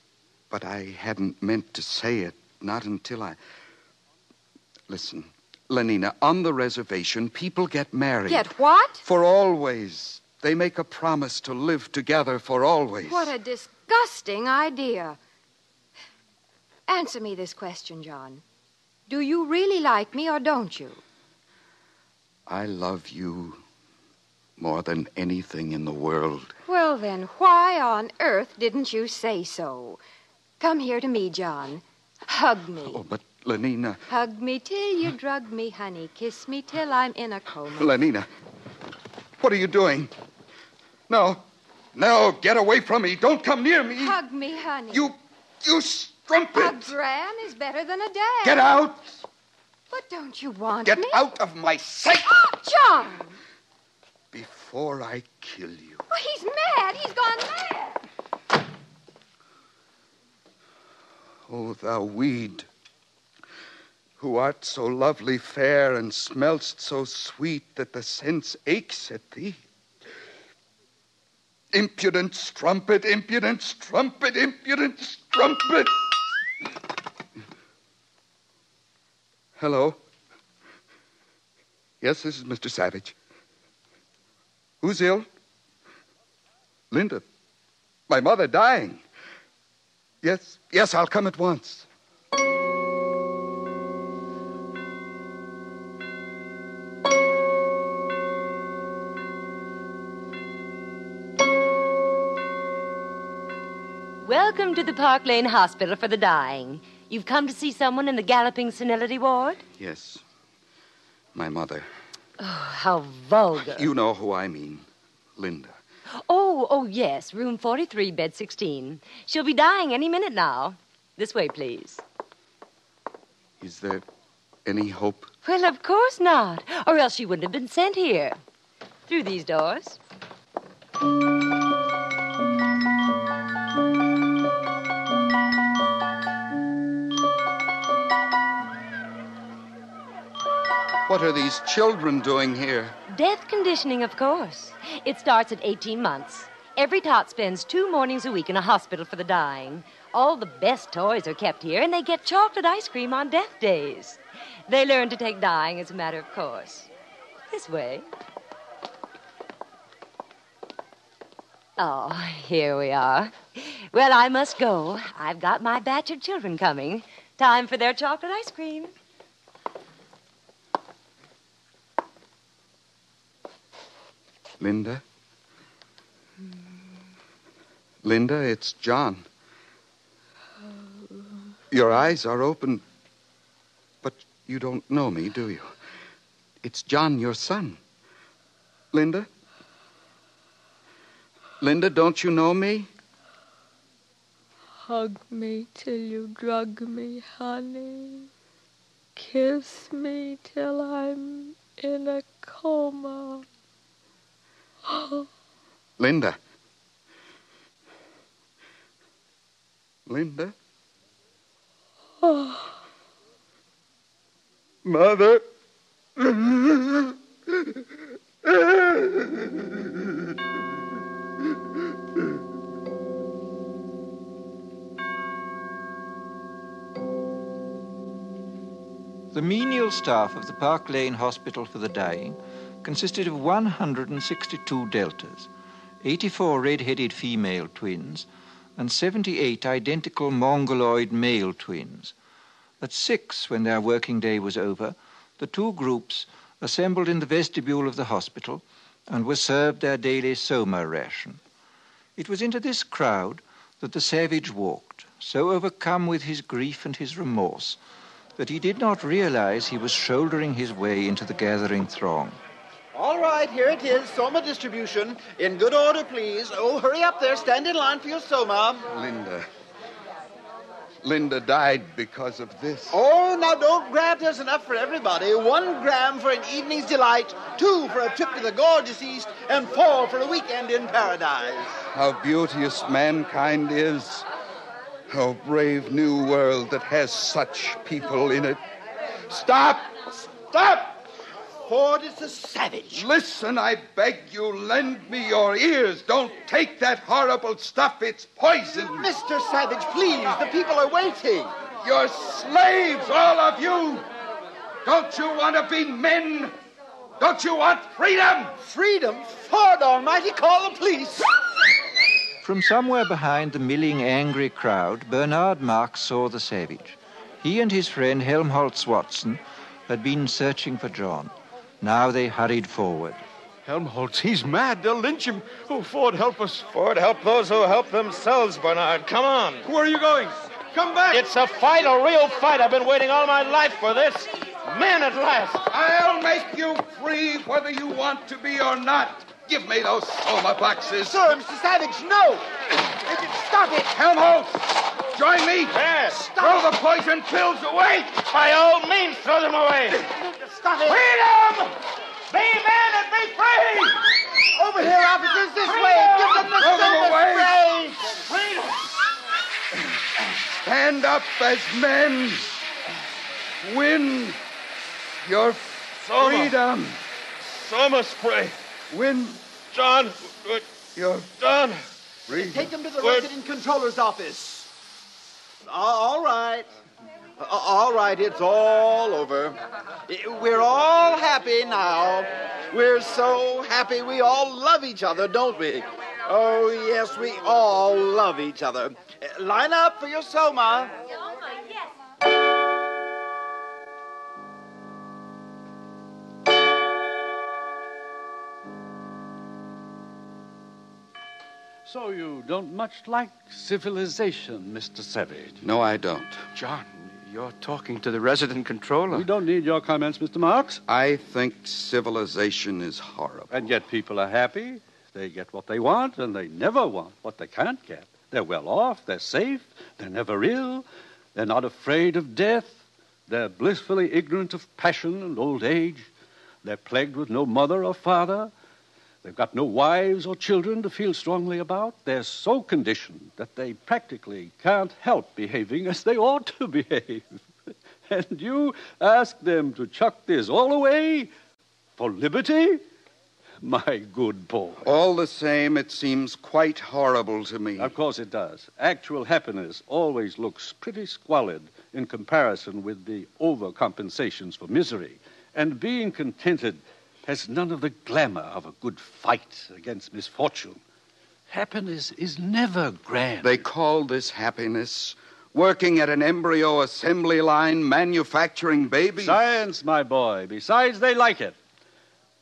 but I hadn't meant to say it. Not until I... Listen, Lenina, on the reservation, people get married. Get what? For always. They make a promise to live together for always. What a disgusting idea. Answer me this question, John. Do you really like me or don't you? I love you more than anything in the world. Well, then, why on earth didn't you say so? Come here to me, John. Hug me. Oh, but, Lenina... Hug me till you drug me, honey. Kiss me till I'm in a coma. Lenina, what are you doing? No, get away from me. Don't come near me. Hug me, honey. You strumpet. A gran is better than a dad. Get out. But don't you want me? Get out of my sight. Oh, John. Before I kill you. Oh, he's mad. He's gone mad. Oh, thou weed, who art so lovely fair and smell'st so sweet that the sense aches at thee. Impudent strumpet, impudent strumpet, impudent strumpet. Hello. Yes, this is Mr. Savage. Who's ill? Linda. My mother dying. Yes, yes, I'll come at once. Welcome to the Park Lane Hospital for the Dying. You've come to see someone in the galloping senility ward? Yes. My mother. Oh, how vulgar. You know who I mean. Linda. Oh, yes. Room 43, bed 16. She'll be dying any minute now. This way, please. Is there any hope? Well, of course not. Or else she wouldn't have been sent here. Through these doors. What are these children doing here? Death conditioning, of course. It starts at 18 months. Every tot spends 2 mornings a week in a hospital for the dying. All the best toys are kept here, and they get chocolate ice cream on death days. They learn to take dying as a matter of course. This way. Oh, here we are. Well, I must go. I've got my batch of children coming. Time for their chocolate ice cream. Linda? Linda, it's John. Your eyes are open, but you don't know me, do you? It's John, your son. Linda? Linda, don't you know me? Hug me till you drug me, honey. Kiss me till I'm in a coma. Linda. Linda. Oh. Mother. The menial staff of the Park Lane Hospital for the Dying consisted of 162 deltas, 84 red-headed female twins, and 78 identical mongoloid male twins. At 6, when their working day was over, the two groups assembled in the vestibule of the hospital and were served their daily Soma ration. It was into this crowd that the savage walked, so overcome with his grief and his remorse that he did not realize he was shouldering his way into the gathering throng. All right, here it is, Soma distribution. In good order, please. Oh, hurry up there. Stand in line for your Soma. Linda. Linda died because of this. Oh, now don't grab. There's enough for everybody. 1 gram for an evening's delight, 2 for a trip to the gorgeous East, and 4 for a weekend in paradise. How beauteous mankind is. How brave new world that has such people in it. Stop! Stop! Ford is a savage. Listen, I beg you, lend me your ears. Don't take that horrible stuff. It's poison. Mr. Savage, please. The people are waiting. You're slaves, all of you. Don't you want to be men? Don't you want freedom? Freedom? Ford almighty, call the police. From somewhere behind the milling, angry crowd, Bernard Marx saw the savage. He and his friend Helmholtz Watson had been searching for John. Now they hurried forward. Helmholtz, he's mad. They'll lynch him. Oh, Ford, help us. Ford, help those who help themselves, Bernard. Come on. Where are you going? Come back. It's a fight, a real fight. I've been waiting all my life for this. Man, at last. I'll make you free whether you want to be or not. Give me those Soma boxes. Sir, Mr. Savage, no. Stop it. Helmholtz, Join me? Yes. Stop. Throw the poison pills away. By all means, throw them away. Stop it. Freedom! Be men and be free! Over here, officers, this freedom! Way. Give them the sentence. Freedom! Stand up as men. Win your freedom. Soma spray. Win. John. Your John. Freedom. Take them to the resident controller's office. All right. All right, it's all over. We're all happy now. We're so happy we all love each other, don't we? Oh, yes, we all love each other. Line up for your Soma. So you don't much like civilization, Mr. Savage? No, I don't. John, you're talking to the resident controller. We don't need your comments, Mr. Marx. I think civilization is horrible. And yet people are happy. They get what they want, and they never want what they can't get. They're well off, they're safe, they're never ill, they're not afraid of death, they're blissfully ignorant of passion and old age, they're plagued with no mother or father, they've got no wives or children to feel strongly about. They're so conditioned that they practically can't help behaving as they ought to behave. And you ask them to chuck this all away for liberty? My good boy. All the same, it seems quite horrible to me. Of course it does. Actual happiness always looks pretty squalid in comparison with the overcompensations for misery. And being contented has none of the glamour of a good fight against misfortune. Happiness is never grand. They call this happiness working at an embryo assembly line, manufacturing babies. Science, my boy. Besides, they like it.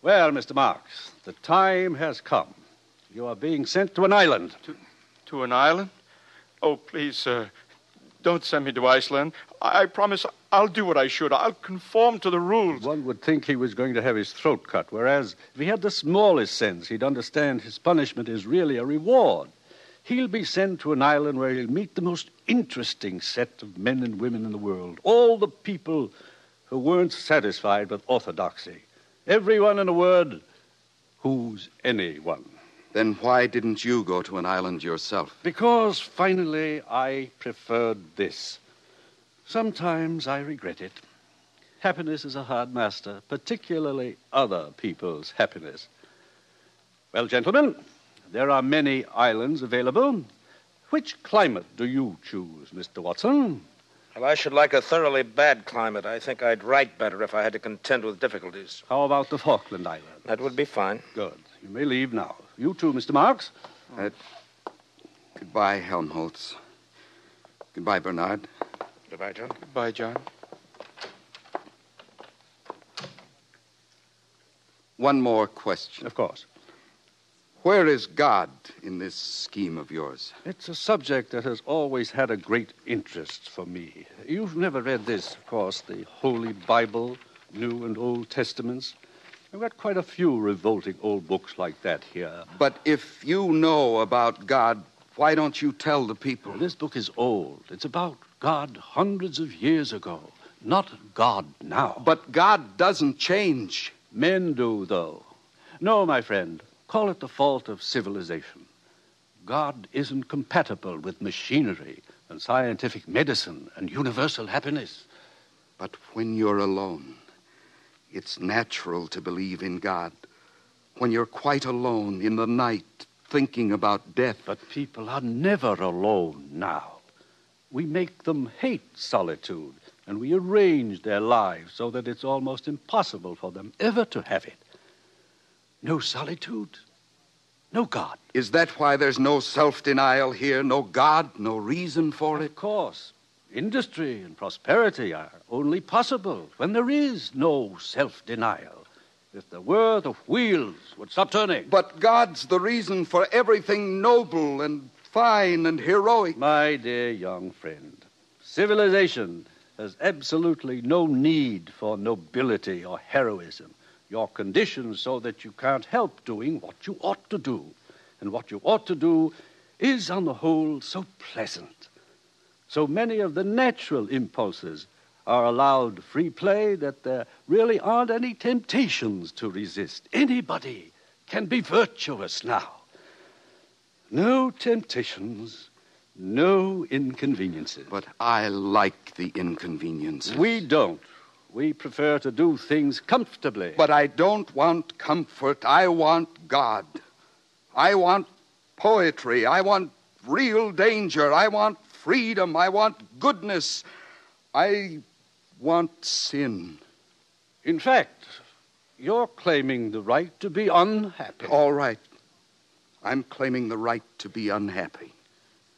Well, Mr. Marx, the time has come. You are being sent to an island. To an island? Oh, please, sir, don't send me to Iceland. I promise I'll do what I should. I'll conform to the rules. One would think he was going to have his throat cut, whereas if he had the smallest sense, he'd understand his punishment is really a reward. He'll be sent to an island where he'll meet the most interesting set of men and women in the world. All the people who weren't satisfied with orthodoxy. Everyone, in a word, who's anyone. Then why didn't you go to an island yourself? Because, finally, I preferred this. Sometimes I regret it. Happiness is a hard master, particularly other people's happiness. Well, gentlemen, there are many islands available. Which climate do you choose, Mr. Watson? Well, I should like a thoroughly bad climate. I think I'd write better if I had to contend with difficulties. How about the Falkland Islands? That would be fine. Good. You may leave now. You too, Mr. Marx. Goodbye, Helmholtz. Goodbye, Bernard. Goodbye, John. Goodbye, John. One more question. Of course. Where is God in this scheme of yours? It's a subject that has always had a great interest for me. You've never read this, of course, the Holy Bible, New and Old Testaments. I've got quite a few revolting old books like that here. But if you know about God, why don't you tell the people? Well, this book is old. It's about God hundreds of years ago, not God now. But God doesn't change. Men do, though. No, my friend, call it the fault of civilization. God isn't compatible with machinery and scientific medicine and universal happiness. But when you're alone, it's natural to believe in God. When you're quite alone in the night, thinking about death. But people are never alone now. We make them hate solitude, and we arrange their lives so that it's almost impossible for them ever to have it. No solitude, no God. Is that why there's no self-denial here, no God, no reason for it? Of course. Industry and prosperity are only possible when there is no self-denial. If there were, the wheels would stop turning. But God's the reason for everything noble and fine and heroic. My dear young friend, civilization has absolutely no need for nobility or heroism. You're conditioned so that you can't help doing what you ought to do. And what you ought to do is, on the whole, so pleasant, So many of the natural impulses are allowed free play that there really aren't any temptations to resist. Anybody can be virtuous now. No temptations, no inconveniences. But I like the inconveniences. We don't. We prefer to do things comfortably. But I don't want comfort. I want God. I want poetry. I want real danger. I want freedom. I want goodness. I want sin. In fact, you're claiming the right to be unhappy. All right. I'm claiming the right to be unhappy.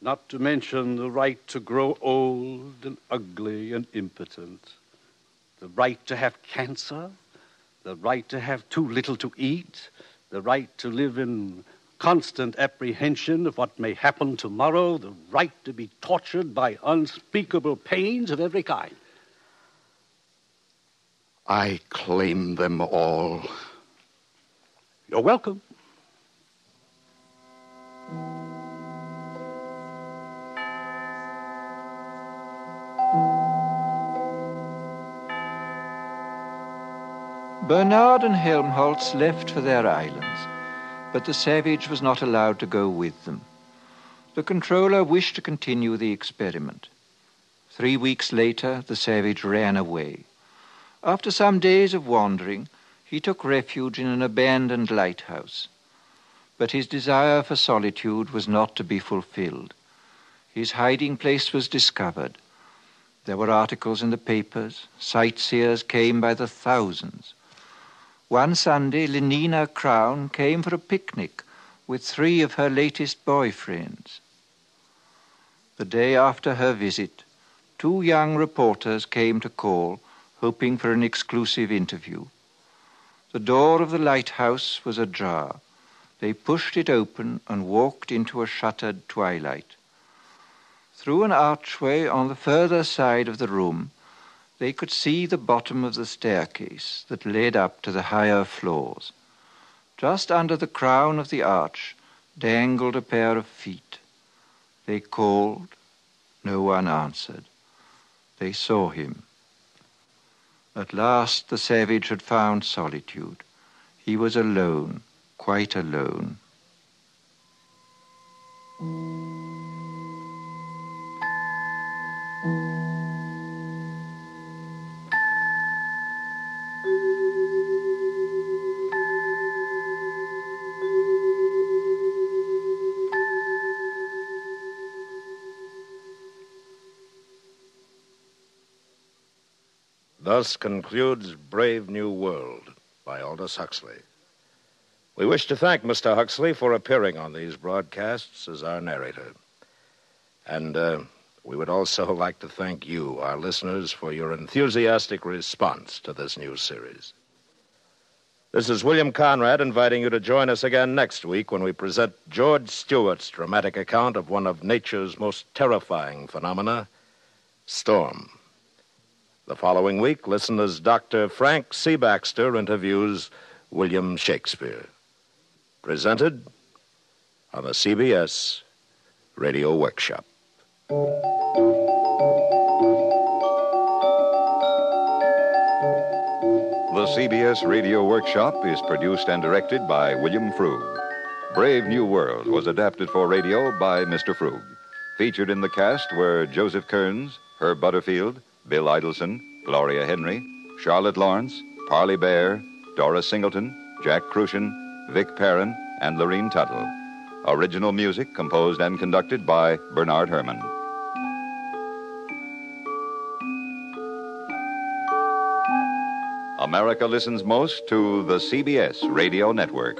Not to mention the right to grow old and ugly and impotent. The right to have cancer, the right to have too little to eat, the right to live in constant apprehension of what may happen tomorrow, the right to be tortured by unspeakable pains of every kind. I claim them all. You're welcome. Bernard and Helmholtz left for their islands, but the savage was not allowed to go with them. The controller wished to continue the experiment. 3 weeks later, the savage ran away. After some days of wandering, he took refuge in an abandoned lighthouse. But his desire for solitude was not to be fulfilled. His hiding place was discovered. There were articles in the papers. Sightseers came by the thousands. One Sunday, Lenina Crowne came for a picnic with 3 of her latest boyfriends. The day after her visit, 2 young reporters came to call, hoping for an exclusive interview. The door of the lighthouse was ajar. They pushed it open and walked into a shuttered twilight. Through an archway on the further side of the room, they could see the bottom of the staircase that led up to the higher floors. Just under the crown of the arch dangled a pair of feet. They called. No one answered. They saw him. At last the savage had found solitude. He was alone, quite alone. Thus concludes Brave New World by Aldous Huxley. We wish to thank Mr. Huxley for appearing on these broadcasts as our narrator. And we would also like to thank you, our listeners, for your enthusiastic response to this new series. This is William Conrad inviting you to join us again next week when we present George Stewart's dramatic account of one of nature's most terrifying phenomena, storm. The following week, listen as Dr. Frank C. Baxter interviews William Shakespeare. Presented on the CBS Radio Workshop. The CBS Radio Workshop is produced and directed by William Froug. Brave New World was adapted for radio by Mr. Froug. Featured in the cast were Joseph Kearns, Herb Butterfield, Bill Idelson, Gloria Henry, Charlotte Lawrence, Parley Bear, Dora Singleton, Jack Kruschen, Vic Perrin, and Lorene Tuttle. Original music composed and conducted by Bernard Herrmann. America listens most to the CBS Radio Network.